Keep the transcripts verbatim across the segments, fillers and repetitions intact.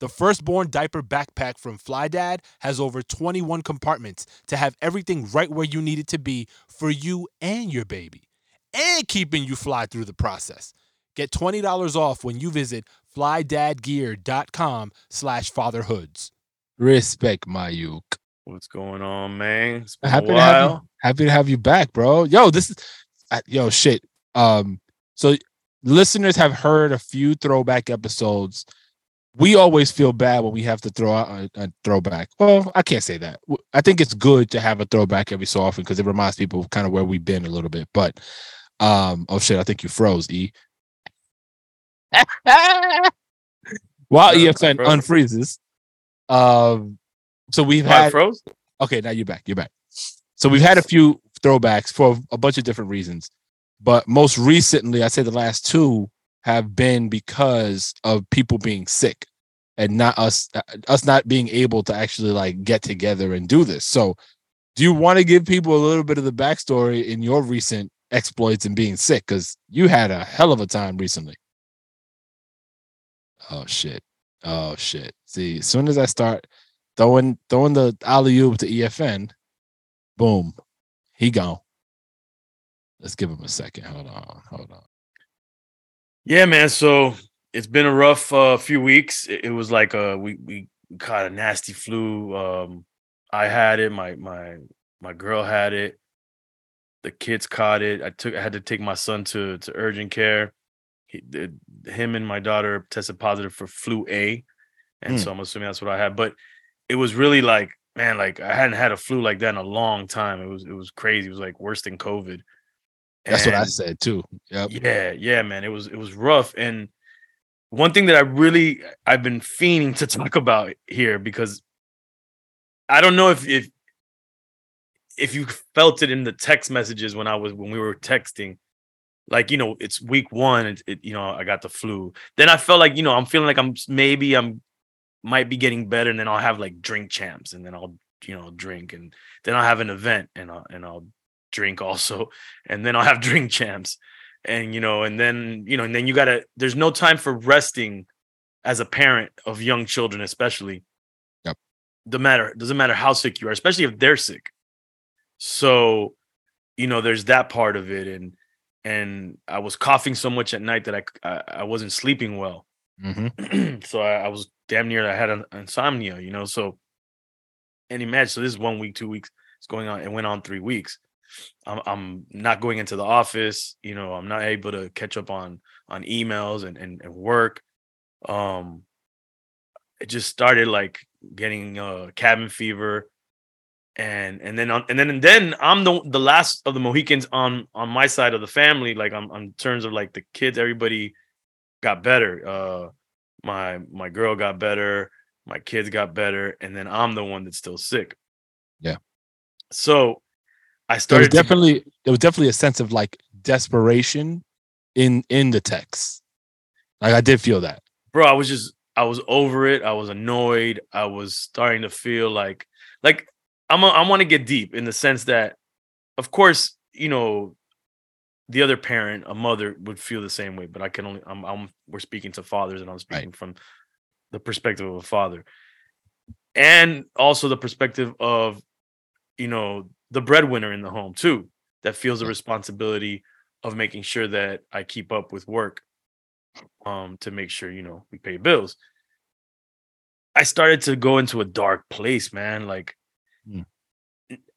The Firstborn Diaper Backpack from Fly Dad has over twenty-one compartments to have everything right where you need it to be for you and your baby, and keeping you fly through the process. Get twenty dollars off when you visit flydadgear.com slash fatherhoods. Respect my yoke. What's going on, man? It's been happy a while. To have you, happy to have you back, bro. Yo, this is... Yo, shit. Um, so... Listeners have heard a few throwback episodes. We always feel bad when we have to throw out a, a throwback. Well, I can't say that. I think it's good to have a throwback every so often because it reminds people of kind of where we've been a little bit. But, um, oh shit, I think you froze, E. While E F N unfreezes. Um, so we've had... I froze? Okay, now you're back. You're back. So we've had a few throwbacks for a bunch of different reasons. But most recently, I'd say the last two have been because of people being sick and not us, us not being able to actually like get together and do this. So do you want to give people a little bit of the backstory in your recent exploits and being sick? Because you had a hell of a time recently. Oh, shit. Oh, shit. See, as soon as I start throwing, throwing the alley-oop to E F N, boom, he gone. Let's give him a second. Hold on. Hold on. Yeah, man. So it's been a rough uh, few weeks. It, it was like uh, we we caught a nasty flu. Um, I had it. My my my girl had it. The kids caught it. I took. I had to take my son to to urgent care. He, the, him and my daughter tested positive for flu A, and mm. so I'm assuming that's what I had. But it was really like, man, like I hadn't had a flu like that in a long time. It was it was crazy. It was like worse than COVID. That's and what I said too. Yep. Yeah, yeah, man. It was it was rough. And one thing that I really I've been fiending to talk about here, because I don't know if if if you felt it in the text messages when I was when we were texting, like, you know, it's week one, it, it, you know, I got the flu. Then I felt like, you know, I'm feeling like I'm maybe I'm might be getting better, and then I'll have like drink champs, and then I'll, you know, drink, and then I'll have an event, and I'll and I'll drink also, and then I'll have drink champs, and you know and then you know and then you gotta there's no time for resting as a parent of young children, especially. Yep. The matter doesn't matter how sick you are, especially if they're sick. So you know there's that part of it, and and I was coughing so much at night that I I, I wasn't sleeping well. Mm-hmm. So I, I was damn near I had an insomnia, you know so and imagine so this is one week, two weeks, it's going on, it went on three weeks. I'm, I'm not going into the office. You know, I'm not able to catch up on on emails and, and, and work. Um, it just started like getting uh, cabin fever, and and then and then and then I'm the the last of the Mohicans on on my side of the family. Like I'm, I'm in terms of like the kids, everybody got better. Uh, my my girl got better, my kids got better, and then I'm the one that's still sick. Yeah. So. I started there was definitely to... there was definitely a sense of like desperation in in the text. Like I did feel that. Bro, I was just I was over it. I was annoyed. I was starting to feel like like I'm a, I want to get deep in the sense that, of course, you know, the other parent, a mother, would feel the same way, but I can only I'm, I'm we're speaking to fathers, and I'm speaking right. from the perspective of a father. And also the perspective of, you know, the breadwinner in the home too, that feels the responsibility of making sure that I keep up with work, um, to make sure, you know, we pay bills. I started to go into a dark place, man. Like mm.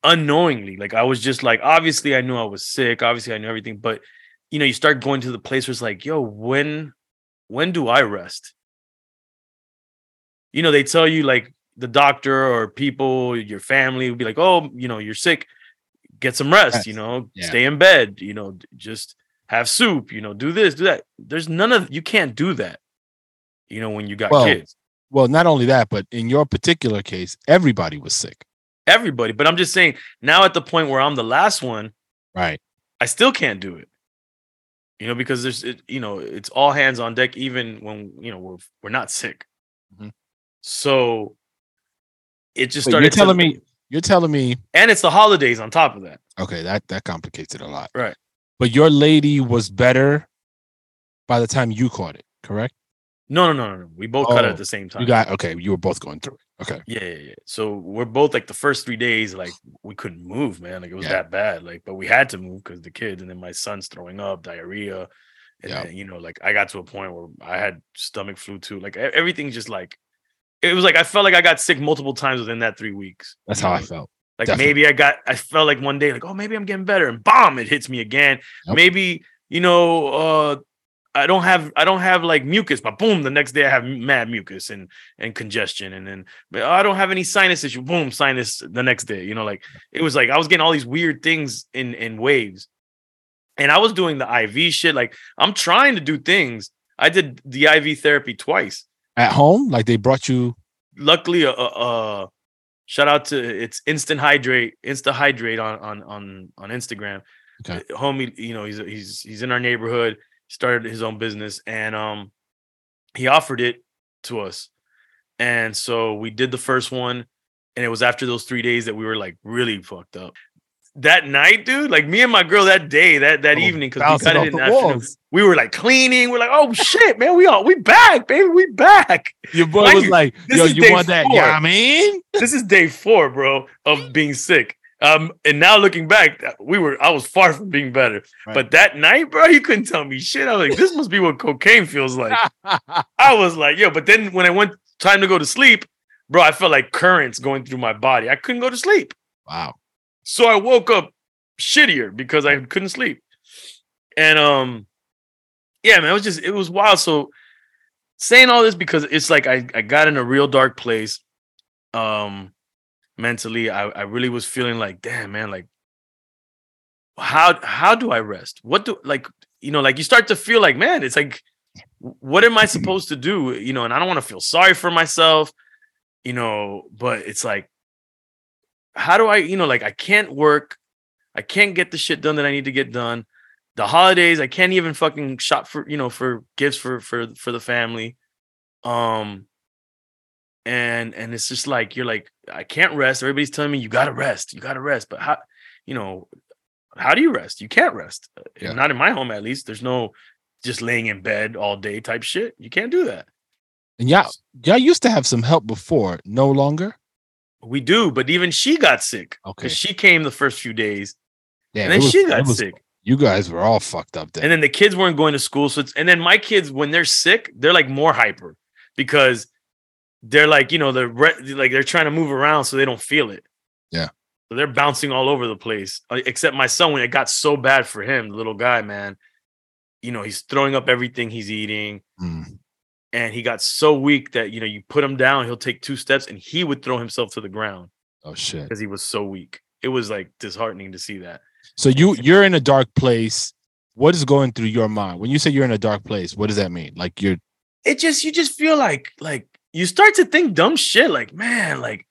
unknowingly. Like I was just like, obviously I knew I was sick. Obviously I knew everything, but you know, you start going to the place where it's like, yo, when, when do I rest? You know, they tell you like the doctor or people, your family would be like, oh, you know, you're sick. Get some rest, rest. You know, yeah. Stay in bed, you know, just have soup, you know, do this, do that. There's none of, you can't do that, you know, when you got well, kids. Well, not only that, but in your particular case, everybody was sick. Everybody. But I'm just saying now at the point where I'm the last one, right? I still can't do it, you know, because there's, it, you know, it's all hands on deck, even when, you know, we're, we're not sick. Mm-hmm. So it just Wait, started. You're telling to, me, you're telling me. And it's the holidays on top of that. Okay. That, that complicates it a lot. Right. But your lady was better by the time you caught it, correct? No, no, no, no. We both oh, cut it at the same time. You got okay. You were both going through it. Okay. Yeah, yeah, yeah. So we're both like the first three days, like we couldn't move, man. Like it was yeah. that bad. Like, but we had to move because the kids, and then my son's throwing up, diarrhea, and yeah. then, you know, like I got to a point where I had stomach flu too. Like everything, just like it was like I felt like I got sick multiple times within that three weeks. That's how know? I felt. Like Definitely. maybe I got, I felt like one day, like oh maybe I'm getting better, and bomb, it hits me again. Nope. Maybe you know. uh I don't have, I don't have like mucus, but boom, the next day I have mad mucus and, and congestion. And then but I don't have any sinus issue. Boom, sinus the next day, you know, like it was like, I was getting all these weird things in, in waves, and I was doing the I V shit. Like I'm trying to do things. I did the I V therapy twice at home. Like they brought you. Luckily, uh, uh shout out to it's Instant Hydrate, Instant Hydrate on, on, on, on Instagram. Okay. Homie, you know, he's, he's, he's in our neighborhood. Started his own business, and um, he offered it to us. And so we did the first one, and it was after those three days that we were like really fucked up. That night, dude, like me and my girl that day, that that oh, evening, because we cut it in the afternoon, we were like cleaning. We're like, oh shit, man, we all we back, baby, we back. Your boy like, was like, yo, you want four. that? Yeah, you know I mean, this is day four, bro, of being sick. Um, and now looking back, we were I was far from being better. Right. But that night, bro, you couldn't tell me shit. I was like, this must be what cocaine feels like. I was like, yo, but then when I went time to go to sleep, bro, I felt like currents going through my body. I couldn't go to sleep. Wow. So I woke up shittier because I couldn't sleep. And um, yeah, man, it was just it was wild. So saying all this because it's like I, I got in a real dark place. Um Mentally, I, I really was feeling like, damn, man, like, how how do I rest? What do, like, you know, like you start to feel like, man, it's like, what am I supposed to do? You know, and I don't want to feel sorry for myself, you know, but it's like, how do I, you know, like, I can't work. I can't get the shit done that I need to get done. The holidays, I can't even fucking shop for, you know, for gifts for for for the family. Um. And and it's just like you're like I can't rest. Everybody's telling me you gotta rest, you gotta rest. But how, you know, how do you rest? You can't rest. Yeah. Not in my home, at least. There's no just laying in bed all day type shit. You can't do that. And y'all, y'all used to have some help before, no longer. We do, but even she got sick. Okay, she came the first few days, yeah, and then was, she got was, sick. You guys were all fucked up then. And then the kids weren't going to school, so it's, and then my kids when they're sick, they're like more hyper because. They're like, you know, they're re- like they're trying to move around so they don't feel it. Yeah. So they're bouncing all over the place. Except my son, when it got so bad for him, the little guy, man, you know, he's throwing up everything he's eating. Mm. And he got so weak that, you know, you put him down, he'll take two steps and he would throw himself to the ground. Oh, shit. Because he was so weak. It was like disheartening to see that. So you you're in a dark place. What is going through your mind? When you say you're in a dark place, what does that mean? Like you're. It just you just feel like like. You start to think dumb shit like, man, like,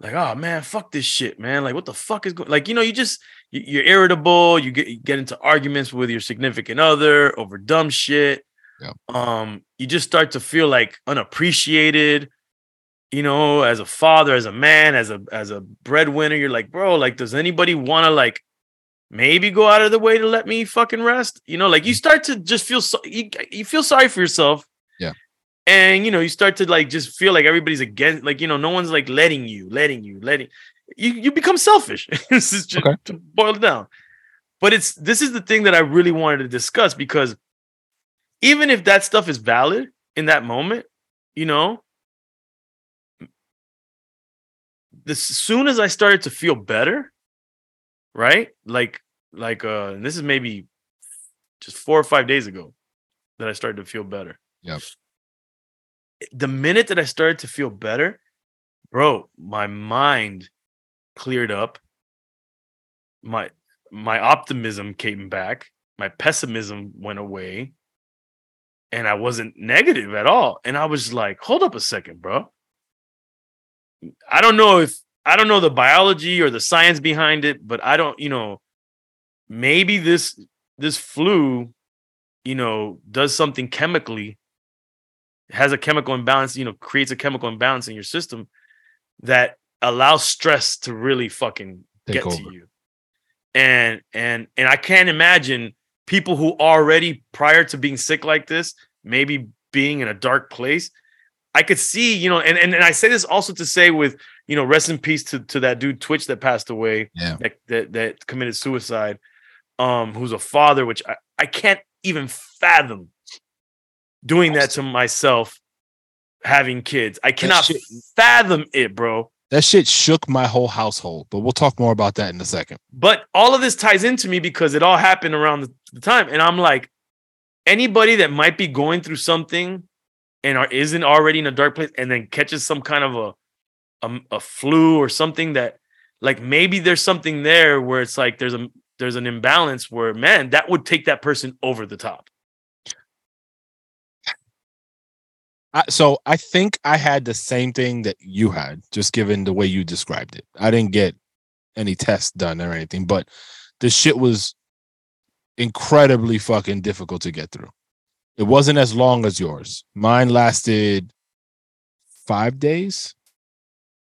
like, oh, man, fuck this shit, man. Like, what the fuck is going like, you know, you just you're irritable. You get you get into arguments with your significant other over dumb shit. Yeah. Um, you just start to feel like unappreciated, you know, as a father, as a man, as a as a breadwinner. You're like, bro, like, does anybody want to like maybe go out of the way to let me fucking rest? You know, like you start to just feel so you, you feel sorry for yourself. Yeah. And, you know, you start to, like, just feel like everybody's against, like, you know, no one's, like, letting you, letting you, letting you. You become selfish. This is just okay. To boil it down. But it's this is the thing that I really wanted to discuss, because even if that stuff is valid in that moment, you know, as soon as I started to feel better, right? Like, like, uh, this is maybe just four or five days ago that I started to feel better. Yeah. The minute that I started to feel better, bro, my mind cleared up. My my optimism came back. My pessimism went away. And I wasn't negative at all. And I was like, hold up a second, bro. I don't know if, I don't know the biology or the science behind it, but I don't, you know, maybe this, this flu, you know, does something chemically, has a chemical imbalance, you know, creates a chemical imbalance in your system that allows stress to really fucking Take get over. to you. And, and, and I can't imagine people who already prior to being sick like this, maybe being in a dark place. I could see, you know, and, and, and I say this also to say with, you know, rest in peace to, to that dude Twitch that passed away, yeah. that, that, that committed suicide, um, who's a father, which I, I can't even fathom doing that to myself, having kids. I cannot shit, fathom it, bro. That shit shook my whole household, but we'll talk more about that in a second. But all of this ties into me because it all happened around the time. And I'm like, anybody that might be going through something and are, isn't already in a dark place and then catches some kind of a, a, a flu or something that, like, maybe there's something there where it's like there's a there's an imbalance where, man, that would take that person over the top. I, so I think I had the same thing that you had, just given the way you described it. I didn't get any tests done or anything, but the shit was incredibly fucking difficult to get through. It wasn't as long as yours. Mine lasted five days,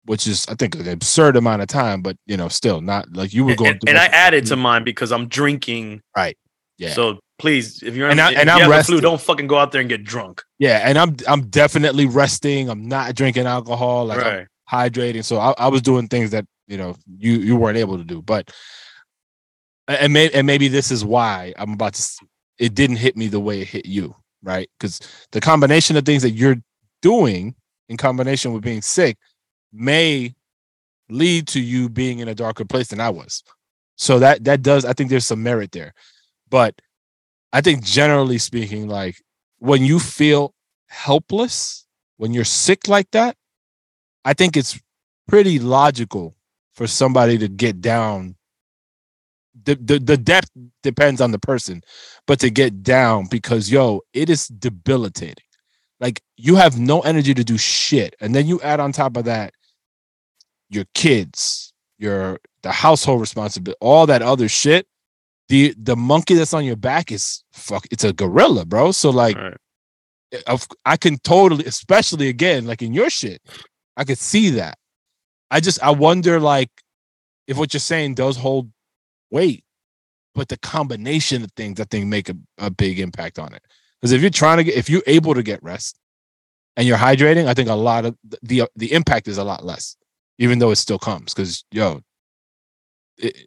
which is, I think, an absurd amount of time, but, you know, still not like you were going and, through. And I added to mine because I'm drinking. Right. Yeah. So please, if you're and, I, and if I'm you have flu, don't fucking go out there and get drunk. Yeah, and I'm I'm definitely resting. I'm not drinking alcohol. Like, right. I'm hydrating. So I, I was doing things that, you know, you, you weren't able to do. But and, may, and maybe this is why I'm about to. It didn't hit me the way it hit you, right? Because the combination of things that you're doing in combination with being sick may lead to you being in a darker place than I was. So that that does. I think there's some merit there. But I think generally speaking, like, when you feel helpless, when you're sick like that, I think it's pretty logical for somebody to get down. The, the, the depth depends on the person, but to get down because, yo, it is debilitating. Like, you have no energy to do shit. And then you add on top of that your kids, your the household responsibility, all that other shit. The the monkey that's on your back is fuck. It's a gorilla, bro. So like, right. I can totally, especially again, like in your shit, I could see that. I just I wonder like if what you're saying does hold weight, but the combination of things I think make a, a big impact on it. Because if you're trying to get, if you're able to get rest and you're hydrating, I think a lot of the the, the impact is a lot less, even though it still comes. Because yo, it.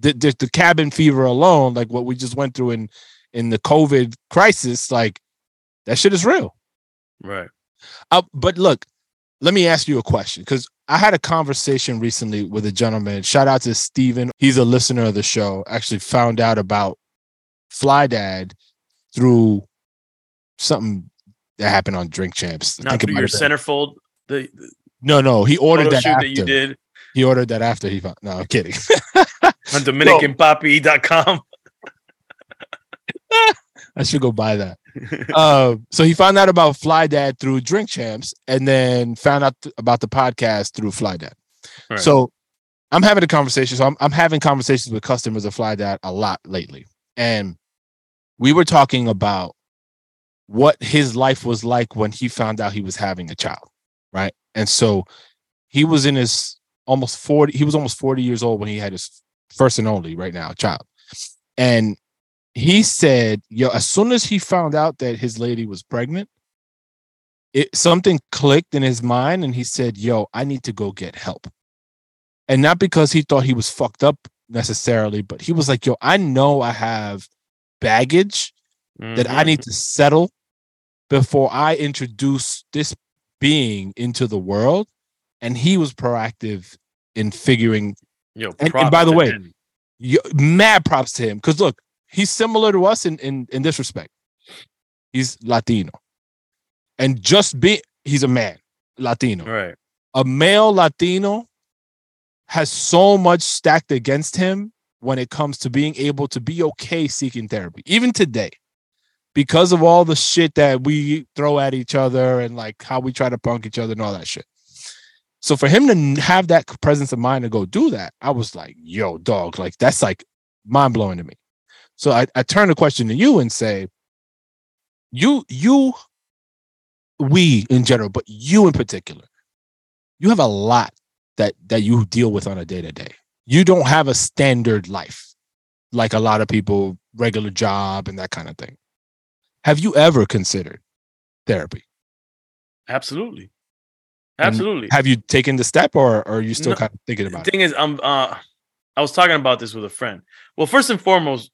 The, the, the cabin fever alone, like what we just went through in, in the COVID crisis, like that shit is real. Right. Uh, but look, let me ask you a question, because I had a conversation recently with a gentleman. Shout out to Steven. He's a listener of the show. Actually found out about Fly Dad through something that happened on Drink Champs. Not through your centerfold? The, the no, no. He ordered that after. that you did. He ordered that after he found... No, I'm kidding. On dominican poppy dot com. I should go buy that. Uh, so he found out about Fly Dad through Drink Champs and then found out th- about the podcast through Fly Dad. Right. So I'm having a conversation. So I'm, I'm having conversations with customers of Fly Dad a lot lately. And we were talking about what his life was like when he found out he was having a child. Right. And so he was in his... Almost forty. He was almost forty years old when he had his first and only right now child. And he said, yo, as soon as he found out that his lady was pregnant, it something clicked in his mind. And he said, yo, I need to go get help. And not because he thought he was fucked up necessarily, but he was like, yo, I know I have baggage mm-hmm. that I need to settle before I introduce this being into the world. And he was proactive in figuring. Yo, and, and by the way, yo, mad props to him. Because look, he's similar to us in, in, in this respect. He's Latino. And just be, he's a man, Latino. Right. A male Latino has so much stacked against him when it comes to being able to be okay seeking therapy. Even today, because of all the shit that we throw at each other and like how we try to punk each other and all that shit. So for him to have that presence of mind to go do that, I was like, yo, dog, like that's like mind blowing to me. So I, I turn the question to you and say, you, you, we in general, but you in particular, you have a lot that, that you deal with on a day to day. You don't have a standard life like a lot of people, regular job and that kind of thing. Have you ever considered therapy? Absolutely. Absolutely. And have you taken the step, or, or are you still no, kind of thinking about the it? The thing is, I'm, uh, I was talking about this with a friend. Well, first and foremost,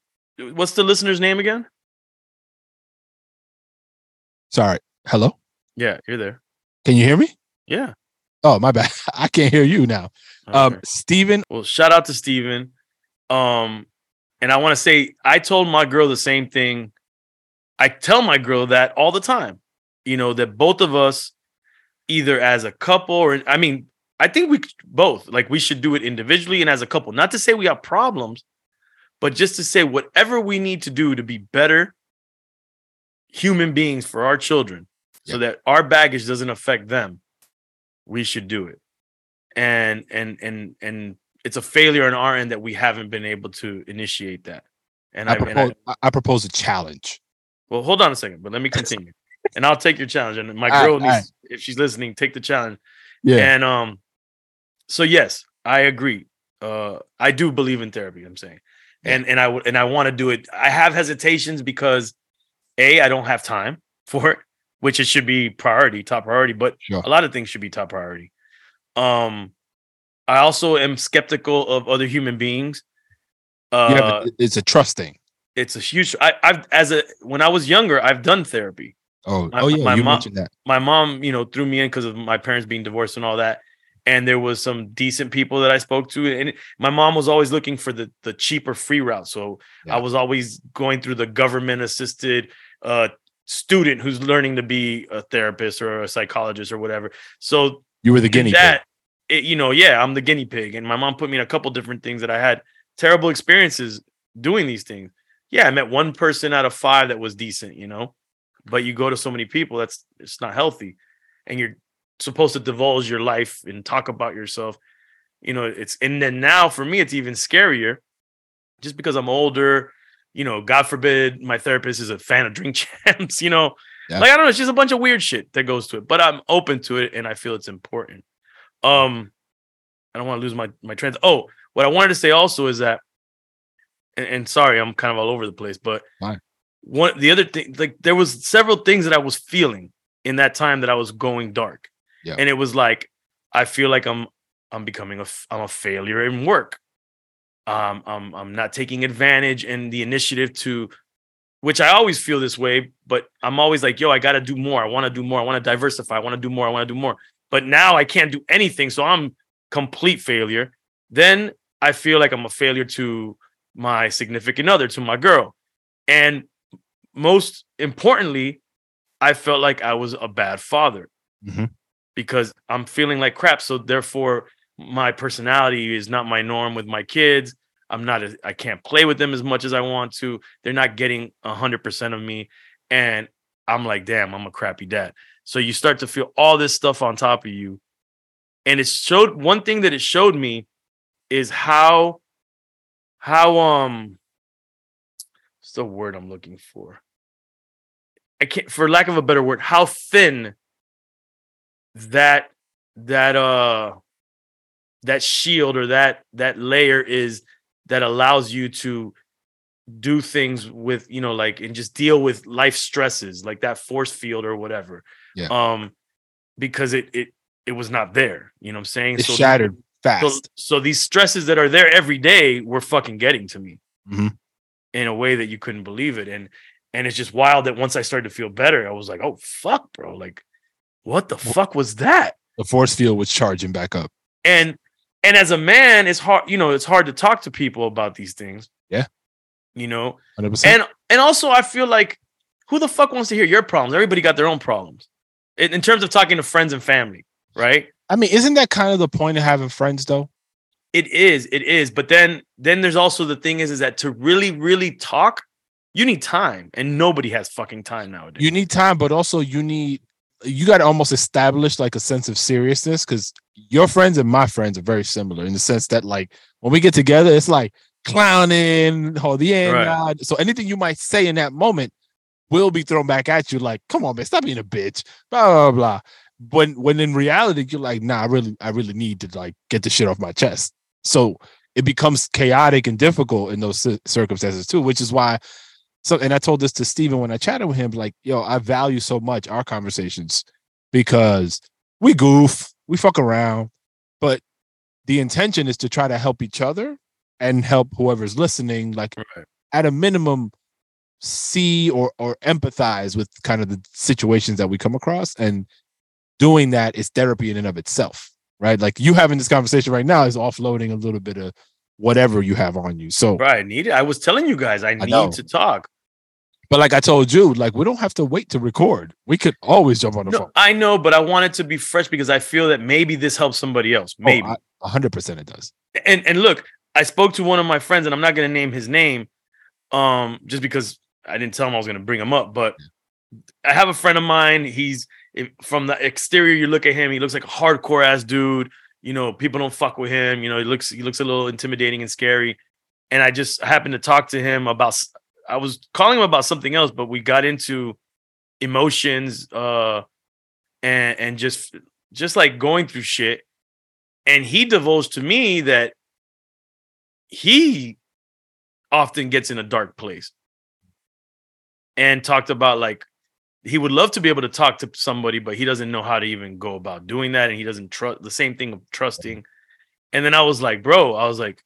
what's the listener's name again? Sorry. Hello? Yeah, you're there. Can you hear me? Yeah. Oh, my bad. I can't hear you now. Okay. Um, Steven. Well, shout out to Steven. Um, and I want to say, I told my girl the same thing. I tell my girl that all the time, you know, that both of us, either as a couple or, I mean, I think we both, like we should do it individually and as a couple, not to say we have problems, but just to say whatever we need to do to be better human beings for our children, yeah, so that our baggage doesn't affect them, we should do it. And, and, and, and it's a failure on our end that we haven't been able to initiate that. And I, I, propose, and I, I propose a challenge. Well, hold on a second, but let me continue. And I'll take your challenge. And my girl, all right, needs, all right, if she's listening, take the challenge. Yeah. And um, so yes, I agree. Uh, I do believe in therapy. I'm saying, yeah. and and I would and I want to do it. I have hesitations because, a, I don't have time for it, which it should be priority, top priority. But sure, a lot of things should be top priority. Um, I also am skeptical of other human beings. Uh, yeah, but it's a trust thing. It's a huge. I, I've as a when I was younger, I've done therapy. Oh, my, oh yeah, my you mom, mentioned that. My mom, you know, threw me in because of my parents being divorced and all that. And there was some decent people that I spoke to. And my mom was always looking for the, the cheaper free route. So yeah, I was always going through the government-assisted uh, student who's learning to be a therapist or a psychologist or whatever. So you were the guinea that, pig. It, you know, yeah, I'm the guinea pig. And my mom put me in a couple different things that I had terrible experiences doing these things. Yeah, I met one person out of five that was decent, you know. But you go to so many people, that's, it's not healthy. And you're supposed to divulge your life and talk about yourself. You know, it's, and then now for me, it's even scarier just because I'm older, you know, God forbid my therapist is a fan of Drink Champs, you know, yeah, like, I don't know, it's just a bunch of weird shit that goes to it, but I'm open to it. And I feel it's important. Um, I don't want to lose my, my trend. Oh, what I wanted to say also is that, and, and sorry, I'm kind of all over the place, but why? One, the other thing, like there was several things that I was feeling in that time that I was going dark, yeah, and it was like I feel like I'm I'm becoming a I'm a failure in work. Um, I'm I'm not taking advantage and the initiative to, which I always feel this way, but I'm always like, yo, I got to do more. I want to do more. I want to diversify. I want to do more. I want to do more. But now I can't do anything, so I'm complete failure. Then I feel like I'm a failure to my significant other, to my girl, and most importantly, I felt like I was a bad father, mm-hmm, because I'm feeling like crap. So therefore, my personality is not my norm with my kids. I'm not, a, I can't play with them as much as I want to. They're not getting one hundred percent of me. And I'm like, damn, I'm a crappy dad. So you start to feel all this stuff on top of you. And it showed, one thing that it showed me is how, how, um, what's the word I'm looking for? I can't, for lack of a better word, how thin that that uh that shield or that that layer is that allows you to do things with, you know, like, and just deal with life stresses, like that force field or whatever. Yeah. Um, because it it it was not there. You know what I'm saying? It so shattered fast. So, so these stresses that are there every day were fucking getting to me, mm-hmm, in a way that you couldn't believe it. And And it's just wild that once I started to feel better, I was like, oh, fuck, bro. Like, what the fuck was that? The force field was charging back up. And And as a man, it's hard, you know, it's hard to talk to people about these things. Yeah. You know, one hundred percent. and and also I feel like who the fuck wants to hear your problems? Everybody got their own problems in, in terms of talking to friends and family. Right. I mean, isn't that kind of the point of having friends, though? It is. It is. But then then there's also the thing is, is that to really, really talk, you need time. And nobody has fucking time nowadays. You need time, but also you need you got to almost establish like a sense of seriousness, because your friends and my friends are very similar in the sense that, like, when we get together, it's like clowning, hold the end. Right. So anything you might say in that moment will be thrown back at you. Like, come on, man, stop being a bitch, blah, blah, blah. When when in reality, you're like, nah, I really, I really need to like get this shit off my chest. So it becomes chaotic and difficult in those circumstances too, which is why. So, and I told this to Steven when I chatted with him, like, yo, I value so much our conversations because we goof, we fuck around, but the intention is to try to help each other and help whoever's listening, like right. at a minimum, see or or empathize with kind of the situations that we come across. And doing that is therapy in and of itself, right? Like you having this conversation right now is offloading a little bit of whatever you have on you. So right, I need it. I was telling you guys, I, I need know. to talk. But like I told you, like we don't have to wait to record. We could always jump on the no, phone. I know, but I want it to be fresh because I feel that maybe this helps somebody else. Maybe a hundred percent it does. And and look, I spoke to one of my friends, and I'm not going to name his name, um, just because I didn't tell him I was going to bring him up. But I have a friend of mine. He's If from the exterior, you look at him, he looks like a hardcore ass dude. You know, people don't fuck with him. You know, he looks he looks a little intimidating and scary. And I just happened to talk to him about, I was calling him about something else, but we got into emotions uh, and and just just like going through shit. And he divulged to me that he often gets in a dark place and talked about like, he would love to be able to talk to somebody, but he doesn't know how to even go about doing that. And he doesn't trust the same thing of trusting. And then I was like, bro, I was like,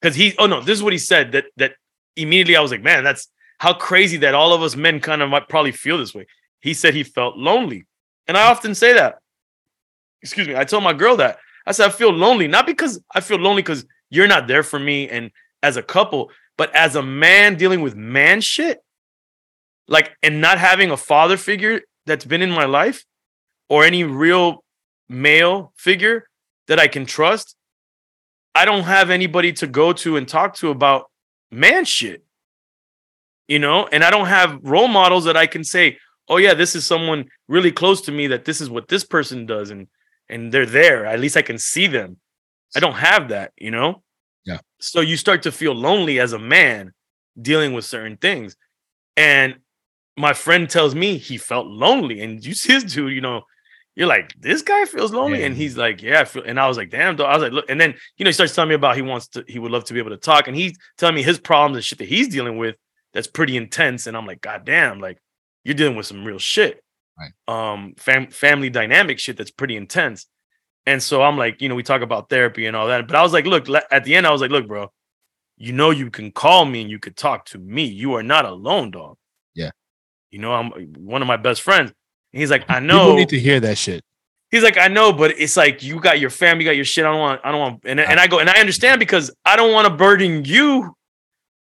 because he, oh no, this is what he said that, that immediately I was like, man, that's how crazy that all of us men kind of might probably feel this way. He said he felt lonely. And I often say that, excuse me. I told my girl that I said, I feel lonely, not because I feel lonely because you're not there for me. And as a couple, but as a man dealing with man shit, like, and not having a father figure that's been in my life or any real male figure that I can trust, I don't have anybody to go to and talk to about man shit, you know? And I don't have role models that I can say, oh yeah, this is someone really close to me that this is what this person does. And, and they're there. At least I can see them. I don't have that, you know? Yeah. So you start to feel lonely as a man dealing with certain things. And my friend tells me he felt lonely, and you see this dude, you know, you're like, this guy feels lonely, yeah. And he's like, yeah, I feel, and I was like, damn, dog. I was like, look, and then you know, he starts telling me about he wants to, he would love to be able to talk, and he's telling me his problems and shit that he's dealing with that's pretty intense, and I'm like, god damn, like you're dealing with some real shit, right? Um, fam- family dynamic shit that's pretty intense, and so I'm like, you know, we talk about therapy and all that, but I was like, look, at the end, I was like, look, bro, you know, you can call me and you could talk to me. You are not alone, dog. Yeah. You know, I'm one of my best friends. And he's like, I know. People need to hear that shit. He's like, I know, but it's like you got your family, you got your shit. I don't want. I don't want. And and I go and I understand because I don't want to burden you.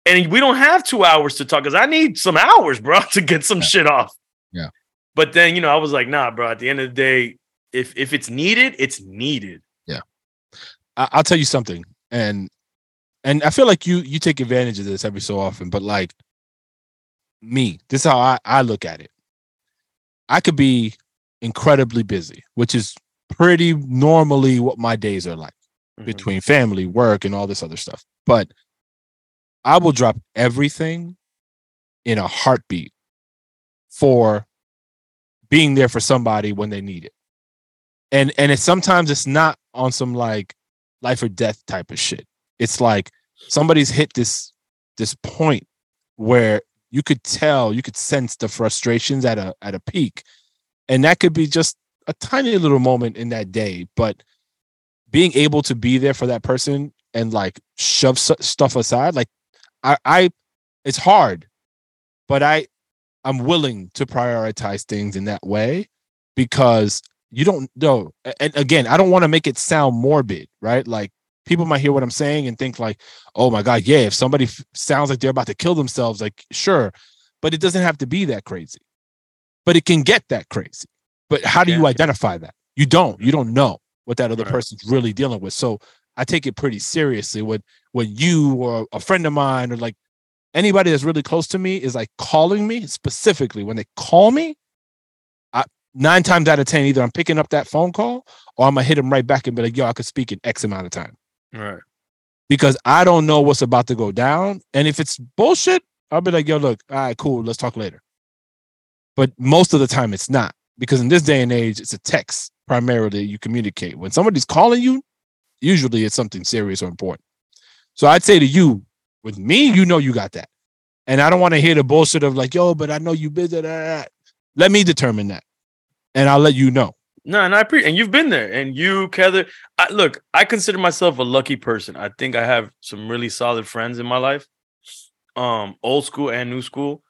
And we don't have two hours to talk because I need some hours, bro, to get some yeah. shit off. Yeah. But then you know, I was like, nah, bro. At the end of the day, if if it's needed, it's needed. Yeah. I- I'll tell you something, and. And I feel like you you take advantage of this every so often, but like me, this is how I, I look at it. I could be incredibly busy, which is pretty normally what my days are like, mm-hmm. between family, work, and all this other stuff. But I will drop everything in a heartbeat for being there for somebody when they need it. And and it's sometimes it's not on some like life or death type of shit. It's like somebody's hit this this point where you could tell, you could sense the frustrations at a at a peak. And that could be just a tiny little moment in that day. But being able to be there for that person and like shove stuff aside, like I, I it's hard, but I I'm willing to prioritize things in that way because you don't know. And again, I don't want to make it sound morbid, right? Like, people might hear what I'm saying and think like, oh my God, yeah, if somebody f- sounds like they're about to kill themselves, like, sure. But it doesn't have to be that crazy. But it can get that crazy. But how do yeah. you identify that? You don't. You don't know what that other right. person's really dealing with. So I take it pretty seriously when, when you or a friend of mine or like anybody that's really close to me is like calling me specifically. When they call me, I, nine times out of ten, either I'm picking up that phone call or I'm going to hit them right back and be like, yo, I could speak in X amount of time. Right. Because I don't know what's about to go down. And if it's bullshit, I'll be like, yo, look, all right, cool. Let's talk later. But most of the time it's not, because in this day and age, it's a text primarily you communicate. When somebody's calling you, usually it's something serious or important. So I'd say to you, with me, you know, you got that. And I don't want to hear the bullshit of like, yo, but I know you busy. Let me determine that. And I'll let you know. No, and I appreciate, and you've been there, and you, Heather. I, look, I consider myself a lucky person. I think I have some really solid friends in my life, um, old school and new school,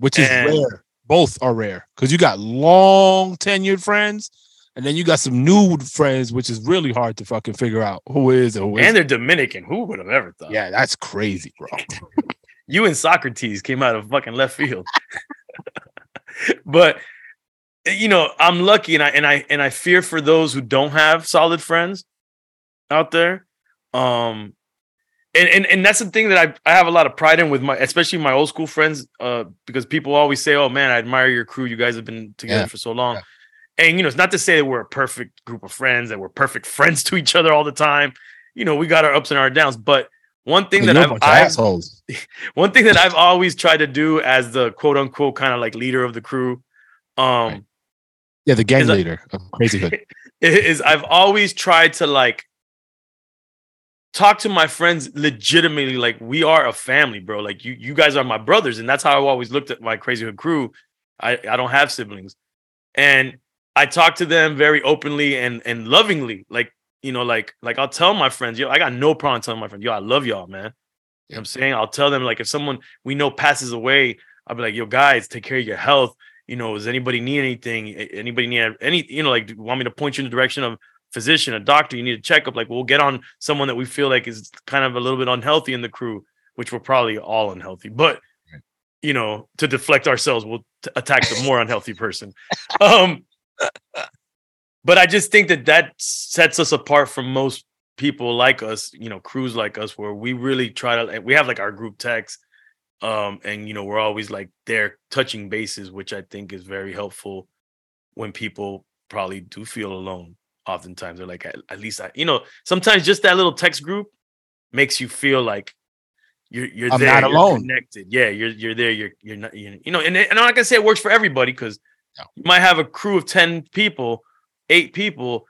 which is and, rare. Both are rare, because you got long tenured friends, and then you got some new friends, which is really hard to fucking figure out who is and who isn't. And they're Dominican. Who would have ever thought? Yeah, that's crazy, bro. You and Sokrates came out of fucking left field, but. You know, I'm lucky, and I and I and I fear for those who don't have solid friends out there. Um, and and and that's the thing that I, I have a lot of pride in with my, especially my old school friends, uh, because people always say, "Oh man, I admire your crew. You guys have been together yeah. for so long." Yeah. And you know, it's not to say that we're a perfect group of friends, that we're perfect friends to each other all the time. You know, we got our ups and our downs. But one thing and that I've, I've one thing that I've always tried to do as the quote unquote kind of like leader of the crew, um. Right. Yeah, the gang leader of Crazy Hood. Is I've always tried to like talk to my friends legitimately, like we are a family, bro. Like you, you guys are my brothers, and that's how I always looked at my Crazy Hood crew. I, I don't have siblings, and I talk to them very openly and and lovingly. Like you know, like like I'll tell my friends, yo, I got no problem telling my friends, yo, I love y'all, man. You know what I'm saying? I'll tell them like if someone we know passes away, I'll be like, yo, guys, take care of your health. You know, does anybody need anything? Anybody need any, you know, like, do you want me to point you in the direction of physician, a doctor? You need a checkup. Like, we'll get on someone that we feel like is kind of a little bit unhealthy in the crew, which we're probably all unhealthy. But, you know, to deflect ourselves, we'll t- attack the more unhealthy person. Um, but I just think that that sets us apart from most people like us, you know, crews like us, where we really try to, we have like our group text. Um, and, you know, we're always like there touching bases, which I think is very helpful when people probably do feel alone. Oftentimes they're like, at, at least, I, you know, sometimes just that little text group makes you feel like you're you're I'm there, not you're alone. Connected. Yeah, you're you're there, you're you're not, you're, you know, and, and I'm not gonna say it works for everybody, because no. You might have a crew of ten people, eight people,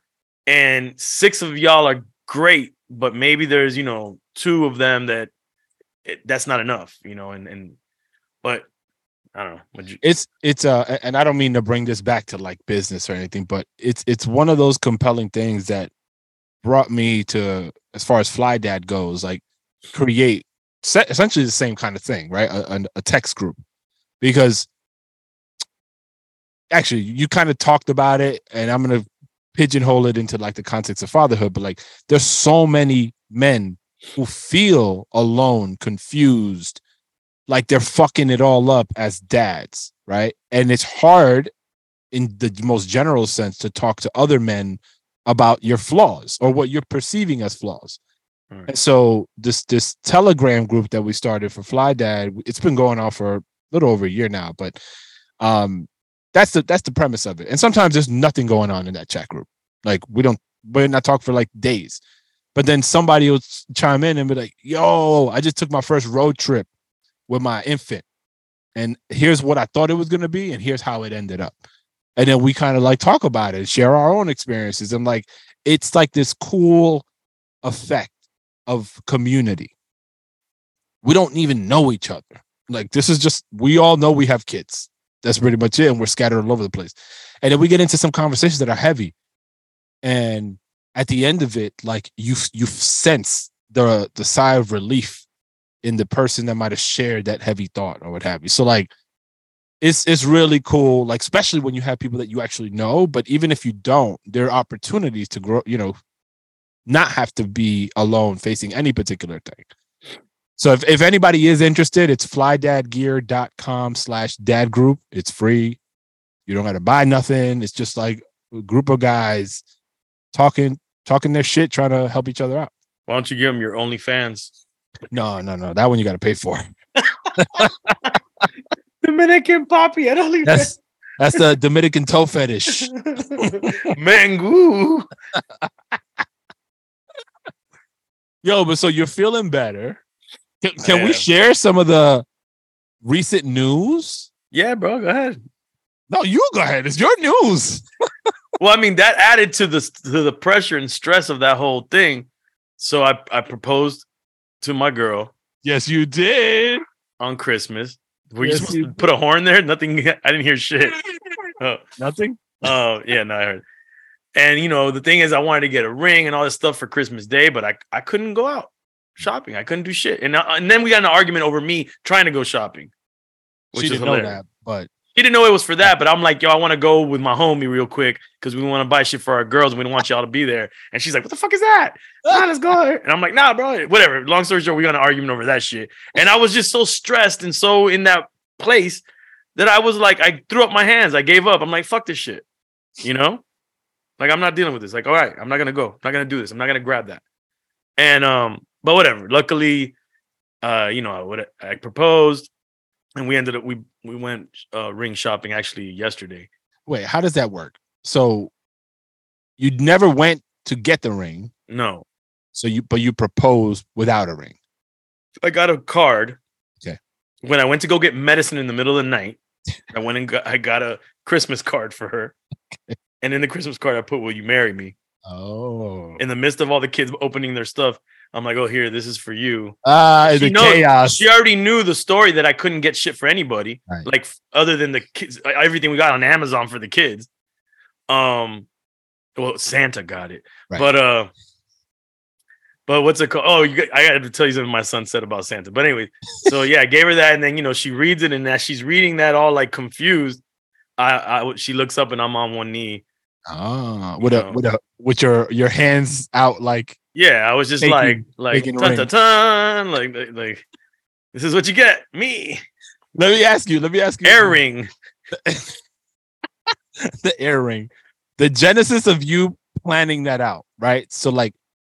and six of y'all are great, but maybe there's, you know, two of them that. It, that's not enough, you know, and, and but I don't know. Would you- it's it's uh, and I don't mean to bring this back to like business or anything, but it's it's one of those compelling things that brought me to, as far as Fly Dad goes, like create se- essentially the same kind of thing, right? A, a, a text group, because actually you kind of talked about it, and I'm gonna pigeonhole it into like the context of fatherhood, but like there's so many men who feel alone, confused, like they're fucking it all up as dads, right? And it's hard in the most general sense to talk to other men about your flaws or what you're perceiving as flaws. Right. And so this this Telegram group that we started for Fly Dad, it's been going on for a little over a year now, but um, that's the that's the premise of it. And sometimes there's nothing going on in that chat group. Like we don't, we're not talking for like days. But then somebody will chime in and be like, yo, I just took my first road trip with my infant. And here's what I thought it was going to be. And here's how it ended up. And then we kind of like talk about it, share our own experiences. And like, it's like this cool effect of community. We don't even know each other. Like, this is just, we all know we have kids. That's pretty much it. And we're scattered all over the place. And then we get into some conversations that are heavy. And at the end of it, like you, you sense the the sigh of relief in the person that might have shared that heavy thought or what have you. So, like, it's it's really cool, like especially when you have people that you actually know. But even if you don't, there are opportunities to grow, you know, not have to be alone facing any particular thing. So if, if anybody is interested, it's flydadgear.com slash dad group. It's free. You don't got to buy nothing. It's just like a group of guys talking, talking their shit, trying to help each other out. Why don't you give them your OnlyFans? No, no, no. That one you got to pay for. Dominican Poppy. I don't leave that's, that's the Dominican toe fetish. Mango. Yo, but so you're feeling better. Can, can we share some of the recent news? Yeah, bro. Go ahead. No, you go ahead. It's your news. Well, I mean, that added to the to the pressure and stress of that whole thing. So I, I proposed to my girl. Yes, you did. On Christmas. Were yes, you supposed you to put a horn there? Nothing. I didn't hear shit. Oh. Nothing? Oh, yeah. No, I heard. And, you know, the thing is, I wanted to get a ring and all this stuff for Christmas Day, but I, I couldn't go out shopping. I couldn't do shit. And, I, and then we got an argument over me trying to go shopping. Which she didn't hilarious. know that, but. She didn't know it was for that, but I'm like, yo, I want to go with my homie real quick because we want to buy shit for our girls. And we don't want y'all to be there. And she's like, what the fuck is that? Nah, let's go. And I'm like, nah, bro, whatever. Long story short, we got an argument over that shit. And I was just so stressed and so in that place that I was like, I threw up my hands. I gave up. I'm like, fuck this shit. You know? Like, I'm not dealing with this. Like, all right, I'm not going to go. I'm not going to do this. I'm not going to grab that. And, um, but whatever. Luckily, uh, you know, I would I proposed. And we ended up, we we went uh, ring shopping actually yesterday. Wait, how does that work? So you never went to get the ring? No. So you, but you proposed without a ring? I got a card. Okay. When I went to go get medicine in the middle of the night, I went and got, I got a Christmas card for her. Okay. And in the Christmas card, I put, will you marry me? Oh. In the midst of all the kids opening their stuff. I'm like, oh, here, this is for you. Ah, uh, the knows, chaos. She already knew the story that I couldn't get shit for anybody, right. Like other than the kids. Everything we got on Amazon for the kids. Um, well, Santa got it, right. but uh, but what's it called? Oh, you got, I got to tell you something my son said about Santa. But anyway, so yeah, I gave her that, and then you know she reads it, and as she's reading that, all like confused, I, I she looks up, and I'm on one knee. Ah, with a, with a with your your hands out like. Yeah, I was just taking, like, like, ta ta ta, like, like, like, this is what you get, me. Let me ask you. Let me ask you. Air ring, the air ring, the genesis of you planning that out, right? So, like,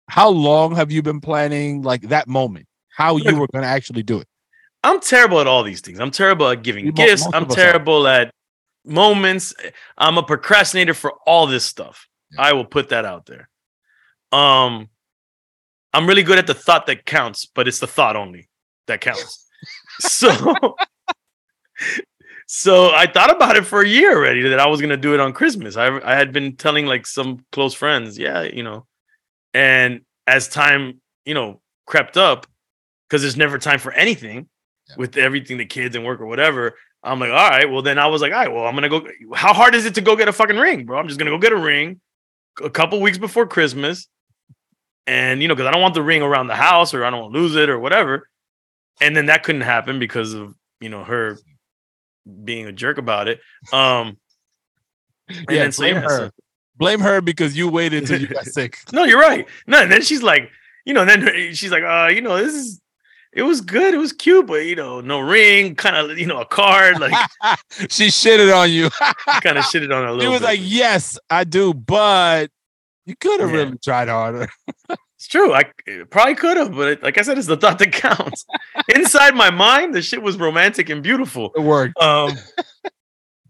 how long have you been planning, like, that moment? How you were going to actually do it? I'm terrible at all these things. I'm terrible at giving gifts. I'm terrible at moments. I'm a procrastinator for all this stuff. Yeah. I will put that out there. Um. I'm really good at the thought that counts, but it's the thought only that counts. so, so I thought about it for a year already that I was going to do it on Christmas. I I had been telling like some close friends, yeah, you know, and as time, you know, crept up because there's never time for anything yeah. with everything, the kids and work or whatever. I'm like, all right, well then I was like, all right, well, I'm going to go. How hard is it to go get a fucking ring, bro? I'm just going to go get a ring a couple weeks before Christmas. And, you know, because I don't want the ring around the house or I don't want to lose it or whatever. And then that couldn't happen because of, you know, her being a jerk about it. Um, and yeah, then, so, blame yeah, her. So. Blame her because you waited until you got sick. No, you're right. No, and then she's like, you know, and then she's like, uh, you know, this is, it was good. It was cute, but, you know, no ring, kind of, you know, a card. Like she shitted on you. Kind of shitted on her a little She was bit. Like, yes, I do, but. You could have yeah. really tried harder. It's true. I probably could have, but it, like I said, it's the thought that counts. Inside my mind, the shit was romantic and beautiful. It worked. Um,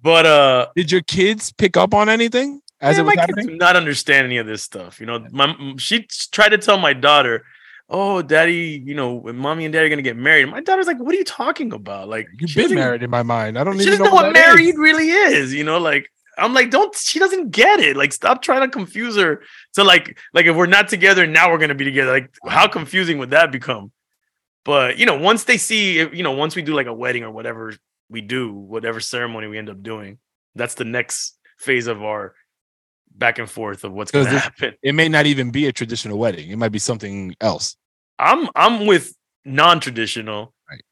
but uh, did your kids pick up on anything? As yeah, it was my happening? Kids do not understand any of this stuff. You know, my she tried to tell my daughter, "Oh, daddy, you know, when mommy and daddy are gonna get married." My daughter's like, "What are you talking about? Like, you've been married in my mind. I don't even know, know what, what married is. Really is." You know, like. I'm like, don't, she doesn't get it. Like, stop trying to confuse her to like, like if we're not together, now we're going to be together. Like, how confusing would that become? But, you know, once they see, you know, once we do like a wedding or whatever we do, whatever ceremony we end up doing, that's the next phase of our back and forth of what's going to happen. It may not even be a traditional wedding. It might be something else. I'm, I'm with non-traditional. Right.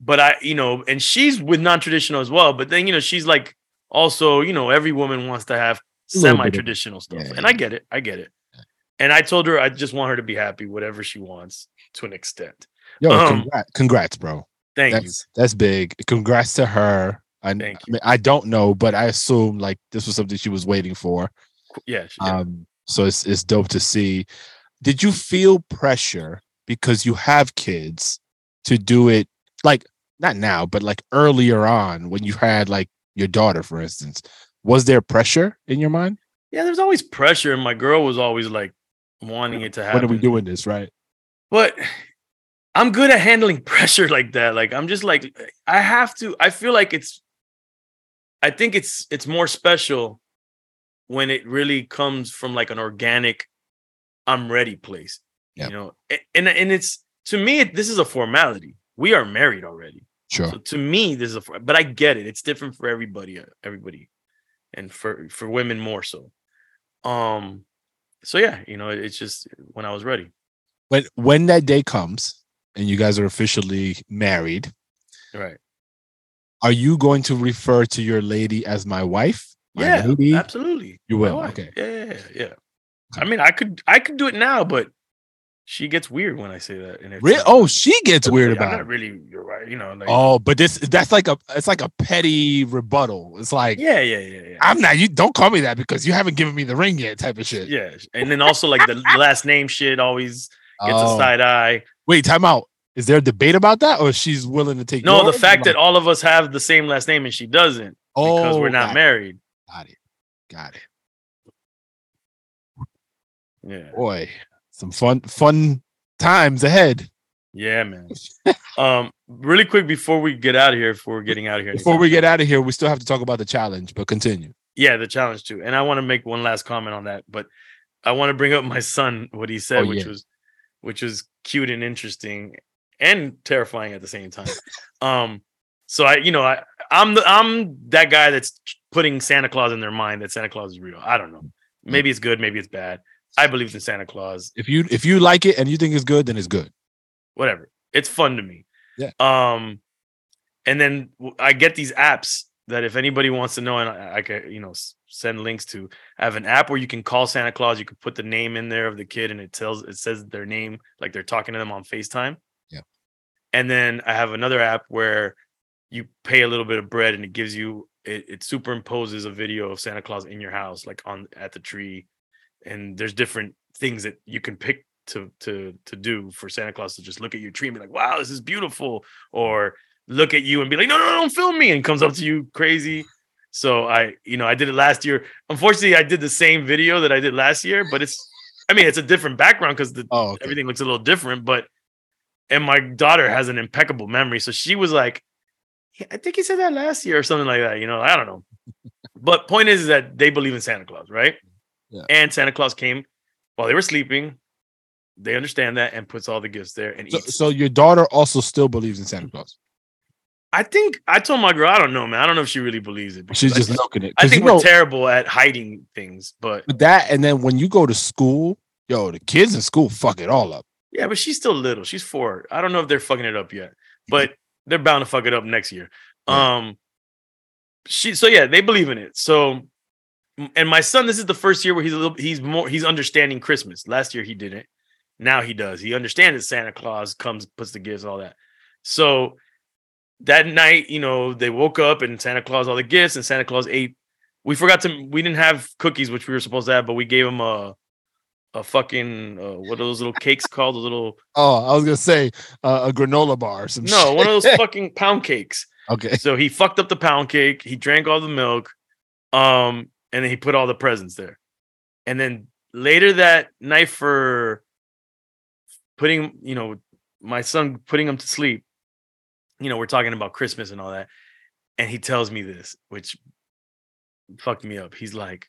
But I, you know, and she's with non-traditional as well. But then, you know, she's like, also, you know, every woman wants to have semi-traditional stuff. Yeah, and yeah. I get it. I get it. Yeah. And I told her, I just want her to be happy, whatever she wants to an extent. Yo, um, congrats, congrats, bro. Thank that's, you. That's big. Congrats to her. I, Thank you. I, mean, I don't know, but I assume like this was something she was waiting for. Yeah. She, yeah. Um, so it's, it's dope to see. Did you feel pressure because you have kids to do it? Like not now, but like earlier on when you had like your daughter, for instance, was there pressure in your mind? Yeah, there's always pressure. And my girl was always like wanting it to happen. When are we doing this? Right. But I'm good at handling pressure like that. Like, I'm just like, I have to, I feel like it's, I think it's, it's more special when it really comes from like an organic, I'm ready place, yep. you know? And, and it's, to me, this is a formality. We are married already. Sure. So to me, this is a, but I get it. It's different for everybody, everybody. And for, for women more so. Um, so yeah, you know, it's just when I was ready. When, when that day comes and you guys are officially married, right? Are you going to refer to your lady as my wife? My yeah, lady? Absolutely. You will. Okay. Yeah. Yeah. I mean, I could, I could do it now, but she gets weird when I say that. And really? Oh, she gets weird about it. I'm not really, you're right. You know. Like, oh, but this that's like a it's like a petty rebuttal. It's like yeah, yeah, yeah, yeah. I'm not. You don't call me that because you haven't given me the ring yet, type of shit. Yeah, and then also like the last name shit always gets oh. a side eye. Wait, time out. Is there a debate about that, or she's willing to take? No, the fact that all of us have the same last name and she doesn't oh, because we're not got married. It. Got it. Got it. Yeah. Boy. Some fun, fun times ahead. Yeah, man. um, really quick before we get out of here, before we're getting out of here, before we get out of here, we still have to talk about the challenge, but continue. Yeah, the challenge too. And I want to make one last comment on that, but I want to bring up my son, what he said, oh, which yeah. was, which was cute and interesting and terrifying at the same time. um, so I, you know, I, I'm the, I'm that guy that's putting Santa Claus in their mind that Santa Claus is real. I don't know. Maybe it's good. Maybe it's bad. I believe in Santa Claus. If you if you like it and you think it's good, then it's good. Whatever. It's fun to me. Yeah. Um, and then I get these apps that if anybody wants to know, and I, I can you know send links to. I have an app where you can call Santa Claus. You can put the name in there of the kid, and it tells it says their name, like they're talking to them on FaceTime. Yeah. And then I have another app where you pay a little bit of bread, and it gives you it, it superimposes a video of Santa Claus in your house, like on at the tree. And there's different things that you can pick to to to do for Santa Claus to just look at your tree and be like, wow, this is beautiful. Or look at you and be like, no, no, don't film me. And comes up to you crazy. So I, you know, I did it last year. Unfortunately, I did the same video that I did last year, but it's, I mean, it's a different background because oh, okay. everything looks a little different. But, and my daughter has an impeccable memory. So she was like, yeah, I think he said that last year or something like that. You know, I don't know. But point is, is that they believe in Santa Claus, right? Yeah. And Santa Claus came while they were sleeping. They understand that and puts all the gifts there and so, eats. So your daughter also still believes in Santa Claus? I think I told my girl, I don't know, man. I don't know if she really believes it. She's just looking at it. I think we're know, terrible at hiding things. But that, and then when you go to school, yo, the kids in school fuck it all up. Yeah, but she's still little. She's four. I don't know if they're fucking it up yet, but they're bound to fuck it up next year. Yeah. Um, she. So yeah, they believe in it. So. And my son, this is the first year where he's a little, he's more, he's understanding Christmas. Last year he didn't. Now he does. He understands that Santa Claus comes, puts the gifts, all that. So that night, you know, they woke up and Santa Claus, all the gifts, and Santa Claus ate. We forgot to, we didn't have cookies, which we were supposed to have, but we gave him a, a fucking, uh, what are those little cakes called? A little. Oh, I was going to say uh, a granola bar. Or some no, shit. One of those fucking pound cakes. Okay. So he fucked up the pound cake. He drank all the milk. Um, And then he put all the presents there. And then later that night for putting, you know, my son, putting him to sleep, you know, we're talking about Christmas and all that. And he tells me this, which fucked me up. He's like,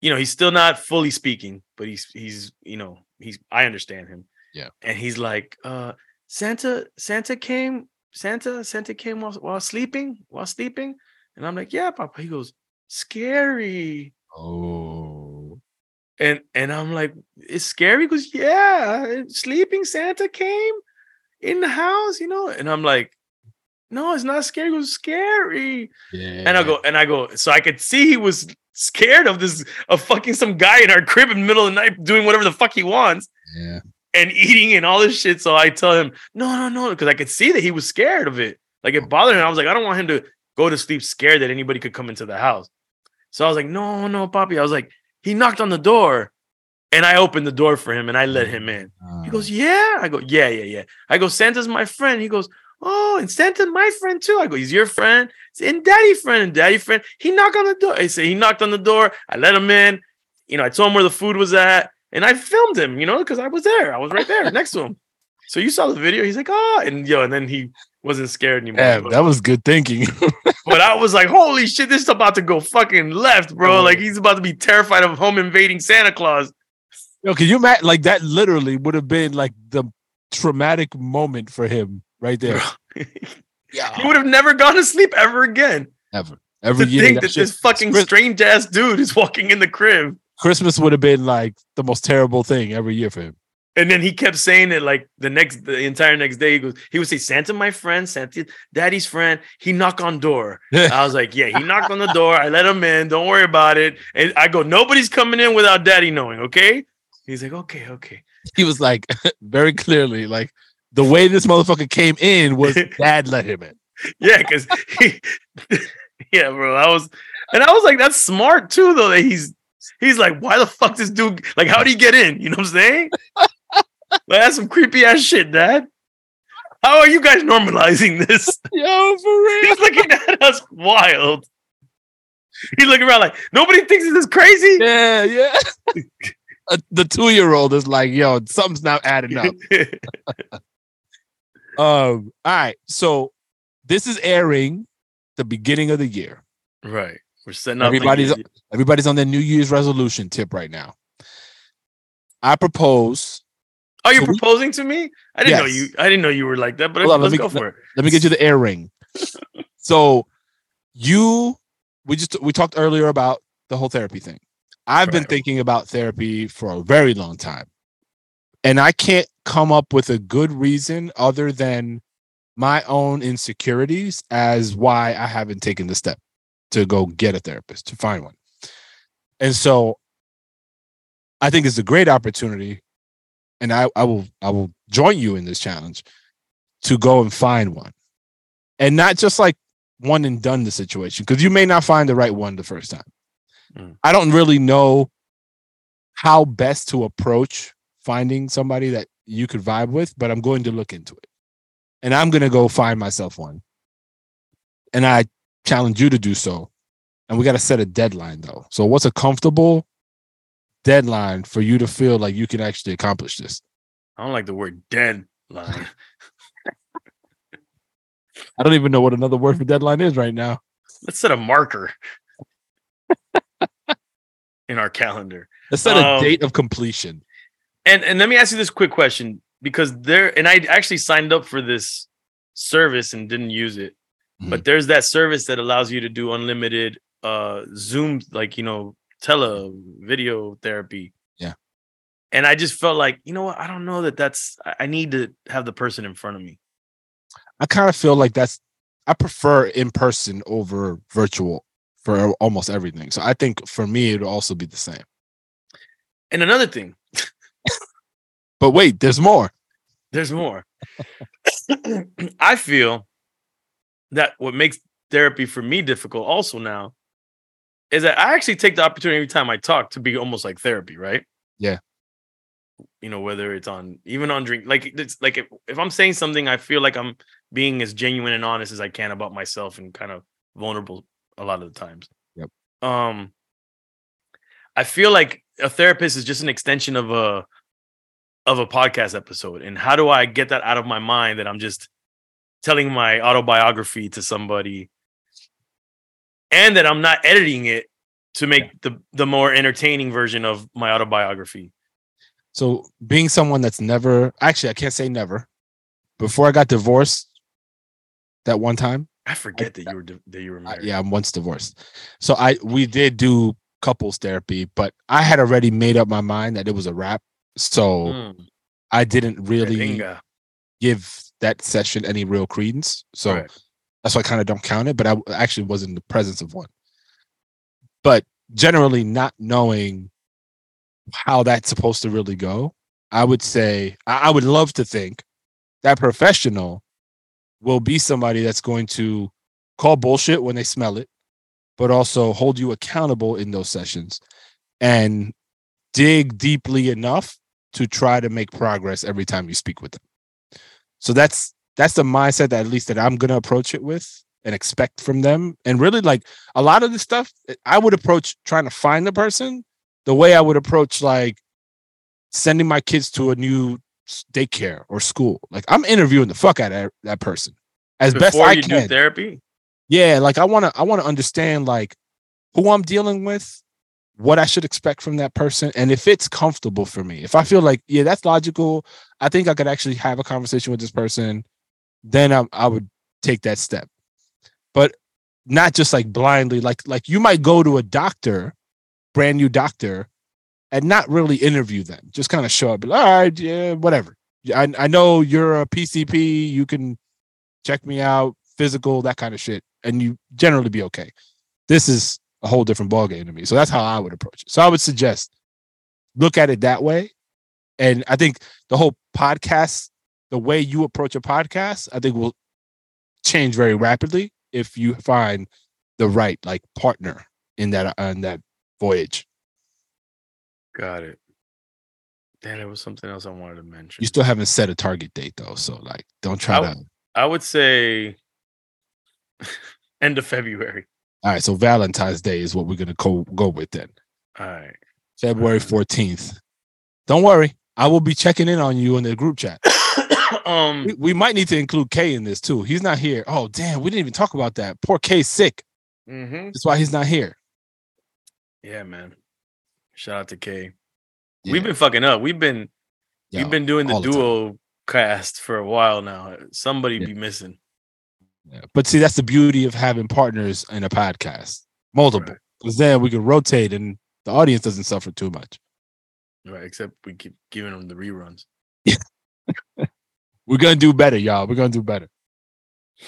you know, he's still not fully speaking, but he's, he's, you know, he's, I understand him. Yeah. And he's like, uh, Santa, Santa came, Santa, Santa came while, while sleeping, while sleeping. And I'm like, yeah, Papa. He goes, scary. Oh. And and I'm like, it's scary because yeah, sleeping Santa came in the house, you know. And I'm like, no, it's not scary. It was scary. Yeah. And I go, and I go, so I could see he was scared of this, of fucking some guy in our crib in the middle of the night doing whatever the fuck he wants. Yeah. And eating and all this shit. So I tell him, no, no, no. Because I could see that he was scared of it. Like it bothered him. I was like, I don't want him to go to sleep scared that anybody could come into the house. So I was like, no, no, Poppy. I was like, he knocked on the door. And I opened the door for him and I let him in. He goes, yeah. I go, yeah, yeah, yeah. I go, Santa's my friend. He goes, oh, and Santa's my friend too. I go, he's your friend. And daddy friend and daddy friend. He knocked on the door. I say, he knocked on the door. I let him in. You know, I told him where the food was at. And I filmed him, you know, because I was there. I was right there next to him. So you saw the video. He's like, oh, and yo, and then he wasn't scared anymore. Yeah, that was good thinking. But I was like, holy shit, this is about to go fucking left, bro. Oh. Like he's about to be terrified of home invading Santa Claus. Yo, can you imagine? Like that literally would have been like the traumatic moment for him right there. Yeah. He would have never gone to sleep ever again. Ever. Every to year. To think that, that this fucking strange ass dude is walking in the crib. Christmas would have been like the most terrible thing every year for him. And then he kept saying it like the next, the entire next day. He goes, he would say, Santa, my friend, Santa, daddy's friend. He knocked on door. I was like, yeah, he knocked on the door. I let him in. Don't worry about it. And I go, nobody's coming in without daddy knowing. Okay. He's like, okay, okay. He was like, very clearly, like the way this motherfucker came in was dad let him in. Yeah, because he, yeah, bro. I was, and I was like, that's smart too, though. That he's, he's like, why the fuck this dude? Like, how did he get in? You know what I'm saying? Like, that's some creepy ass shit, dad. How are you guys normalizing this? Yo, for real. He's looking at us wild. He's looking around like nobody thinks this is crazy. Yeah, yeah. Uh, the two-year-old is like, yo, something's not adding up. um, all right. So this is airing the beginning of the year. Right. We're setting up. Everybody's, everybody's on their New Year's resolution tip right now. I propose. Are you proposing we, to me? I didn't yes. know you I didn't know you were like that, but Hold I, on, let's let me, go for let, it. Let me get you the air ring. So you we just we talked earlier about the whole therapy thing. I've right. been thinking about therapy for a very long time, and I can't come up with a good reason other than my own insecurities as why I haven't taken the step to go get a therapist, to find one. And so I think it's a great opportunity, and I, I will I will join you in this challenge to go and find one, and not just like one and done the situation, because you may not find the right one the first time. I don't really know how best to approach finding somebody that you could vibe with, but I'm going to look into it. And I'm going to go find myself one. And I challenge you to do so. And we got to set a deadline, though. So what's a comfortable deadline for you to feel like you can actually accomplish this? I don't like the word deadline. I don't even know what another word for deadline is right now. Let's set a marker. In our calendar. Let's set a um, date of completion. And and let me ask you this quick question, because there, and I actually signed up for this service and didn't use it, mm-hmm. but there's that service that allows you to do unlimited uh, Zoom, like, you know, tele video therapy. Yeah. And I just felt like, you know what? I don't know that that's, I need to have the person in front of me. I kind of feel like that's, I prefer in person over virtual for almost everything. So I think for me, it'll also be the same. And another thing. But wait, there's more. There's more. I feel that what makes therapy for me difficult also now is that I actually take the opportunity every time I talk to be almost like therapy, right? Yeah. You know, whether it's on, even on drink, like it's like if, if I'm saying something, I feel like I'm being as genuine and honest as I can about myself and kind of vulnerable a lot of the times. Yep. Um, I feel like a therapist is just an extension of a of a podcast episode. And how do I get that out of my mind that I'm just telling my autobiography to somebody, and that I'm not editing it to make yeah. the the more entertaining version of my autobiography? So being someone that's never, actually, I can't say never. Before I got divorced, that one time. I forget I, that you were that you were married. I, yeah, I'm once divorced. So I we did do couples therapy, but I had already made up my mind that it was a wrap. So mm. I didn't really give that session any real credence. So right. That's why I kind of don't count it, but I actually was in the presence of one. But generally not knowing how that's supposed to really go, I would say, I would love to think that professional will be somebody that's going to call bullshit when they smell it, but also hold you accountable in those sessions and dig deeply enough to try to make progress every time you speak with them. So that's that's the mindset that at least that I'm going to approach it with and expect from them. And really, like, a lot of this stuff, I would approach trying to find the person the way I would approach, like, sending my kids to a new daycare or school. Like, I'm interviewing the fuck out of that person as best I can. Before you do therapy? Yeah, like, I want to I want to understand, like, who I'm dealing with, what I should expect from that person, and if it's comfortable for me. If I feel like, yeah, that's logical, I think I could actually have a conversation with this person, then I, I would take that step. But not just like blindly, like like you might go to a doctor, brand new doctor, and not really interview them. Just kind of show up, like, all right, yeah, whatever. I, I know you're a P C P, you can check me out, physical, that kind of shit, and you generally be okay. This is a whole different ballgame to me. So that's how I would approach it. So I would suggest look at it that way. And I think the whole podcast, the way you approach a podcast, I think will change very rapidly if you find the right, like, partner in that on that voyage. Got it. Then there was something else I wanted to mention. You still haven't set a target date though, so like don't try I w- to. I would say end of February. All right, so Valentine's Day is what we're going to co- go with then. All right. February fourteenth. Don't worry. I will be checking in on you in the group chat. um, we, we might need to include Kay in this too. He's not here. Oh, damn. We didn't even talk about that. Poor Kay's sick. Mm-hmm. That's why he's not here. Yeah, man. Shout out to Kay. Yeah. We've been fucking up. We've been Yo, we've been doing the, the duo time. cast for a while now. Somebody yeah. be missing. Yeah. But see, that's the beauty of having partners in a podcast, multiple, because right. then we can rotate and the audience doesn't suffer too much. Right, except we keep giving them the reruns. We're gonna do better, y'all. We're gonna do better.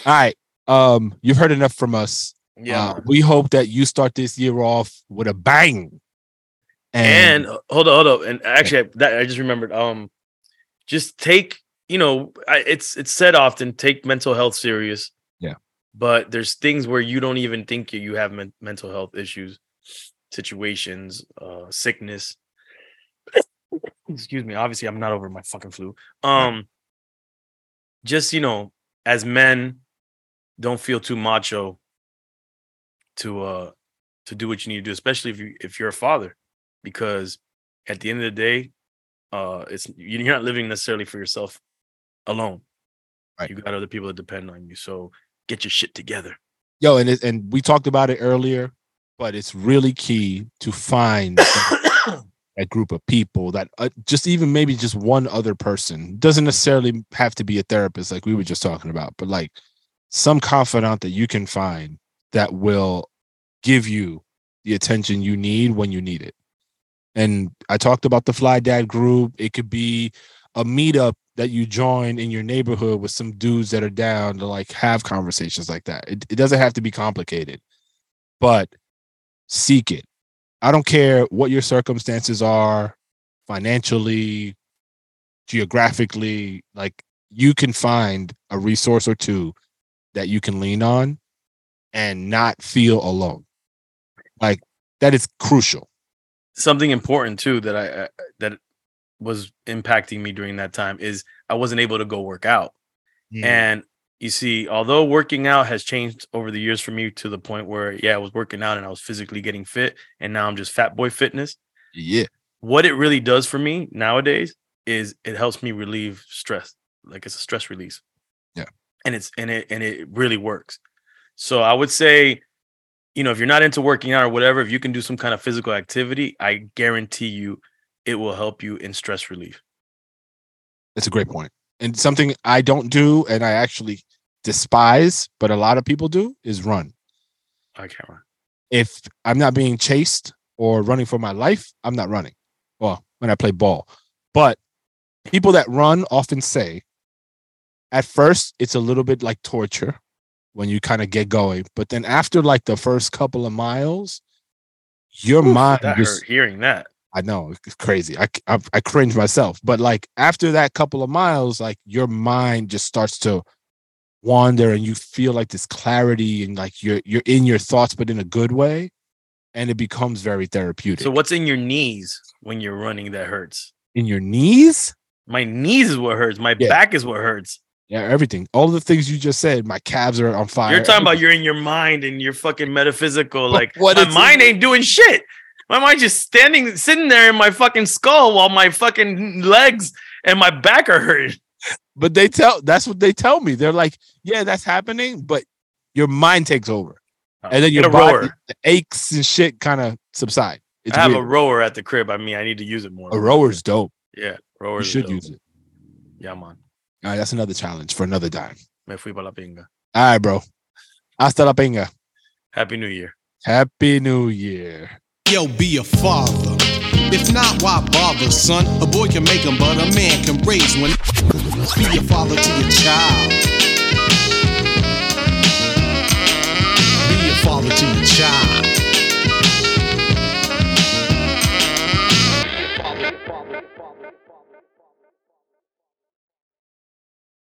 All right, um, you've heard enough from us. Yeah, uh, we hope that you start this year off with a bang. And, and uh, hold on, hold on, and actually, okay. I, that, I just remembered. Um, just take, you know, I, it's it's said often, take mental health serious. But there's things where you don't even think you, you have men- mental health issues, situations, uh, sickness. Excuse me. Obviously, I'm not over my fucking flu. Um, just, you know, as men, don't feel too macho to uh to do what you need to do, especially if you if you're a father, because at the end of the day, uh, it's you're not living necessarily for yourself alone. Right. You got other people that depend on you, so. Get your shit together. Yo, and it, and we talked about it earlier, but it's really key to find a group of people that uh, just even maybe just one other person. Doesn't necessarily have to be a therapist like we were just talking about, but like some confidant that you can find that will give you the attention you need when you need it. And I talked about the Fly Dad group. It could be a meetup that you join in your neighborhood with some dudes that are down to like have conversations like that. It, it doesn't have to be complicated, but seek it. I don't care what your circumstances are, financially, geographically, like you can find a resource or two that you can lean on and not feel alone. Like that is crucial. Something important too, that I, I that was impacting me during that time is I wasn't able to go work out. Yeah. And you see, although working out has changed over the years for me to the point where, yeah, I was working out and I was physically getting fit and now I'm just fat boy fitness. Yeah. What it really does for me nowadays is it helps me relieve stress. Like it's a stress release. Yeah. And it's, and it, and it really works. So I would say, you know, if you're not into working out or whatever, if you can do some kind of physical activity, I guarantee you, it will help you in stress relief. That's a great point. And something I don't do and I actually despise, but a lot of people do, is run. I can't run. If I'm not being chased or running for my life, I'm not running. Well, when I play ball. But people that run often say, at first, it's a little bit like torture. when you kind of get going. But then after like the first couple of miles, your Oof, mind that just, hurt hearing that. I know, it's crazy. I, I I cringe myself. But like after that couple of miles, like your mind just starts to wander and you feel like this clarity and like you're you're in your thoughts, but in a good way. And it becomes very therapeutic. So what's in your knees when you're running that hurts? In your knees? My knees is what hurts. My yeah. back is what hurts. Yeah, everything. All the things you just said. My calves are on fire. You're talking about you're in your mind and you're fucking metaphysical. Like my mind ain't doing shit. My mind just standing, sitting there in my fucking skull while my fucking legs and my back are hurting. But they tell, that's what they tell me. They're like, yeah, that's happening, but your mind takes over. Oh, and then your body, the aches and shit kind of subside. It's I have weird. a rower at the crib. I mean, I need to use it more. A rower's dope. Yeah, rowers. You should dope. use it. Yeah, man. All right, that's another challenge for another time. Me fui para la pinga. All right, bro. Hasta la pinga. Happy New Year. Happy New Year. Yo, be a father. If not, why bother, son? A boy can make him, but a man can raise one. Be a father to your child. Be a father to your child.